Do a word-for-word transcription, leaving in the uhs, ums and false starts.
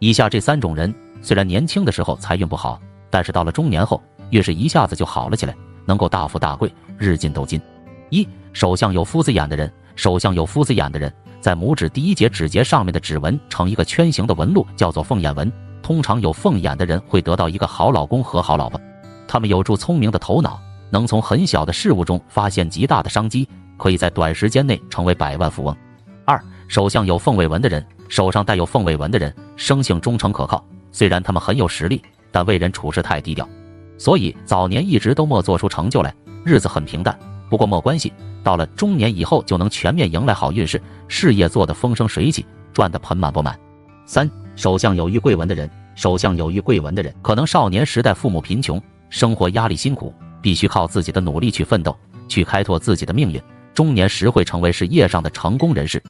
以下这三种人虽然年轻的时候财运不好，但是到了中年后越是一下子就好了起来，能够大富大贵，日进斗金。一、手相有夫子眼的人。手相有夫子眼的人，在拇指第一节指节上面的指纹成一个圈形的纹路，叫做凤眼纹。通常有凤眼的人会得到一个好老公和好老婆，他们有助聪明的头脑，能从很小的事物中发现极大的商机，可以在短时间内成为百万富翁。二、手相有凤尾纹的人。手上带有凤尾纹的人，生性忠诚可靠，虽然他们很有实力，但为人处事太低调，所以早年一直都没做出成就来，日子很平淡。不过没关系，到了中年以后就能全面迎来好运势，事业做得风生水起，赚得盆满钵满。三、手相有玉桂纹的人。手相有玉桂纹的人，可能少年时代父母贫穷，生活压力辛苦，必须靠自己的努力去奋斗，去开拓自己的命运，中年时会成为事业上的成功人士。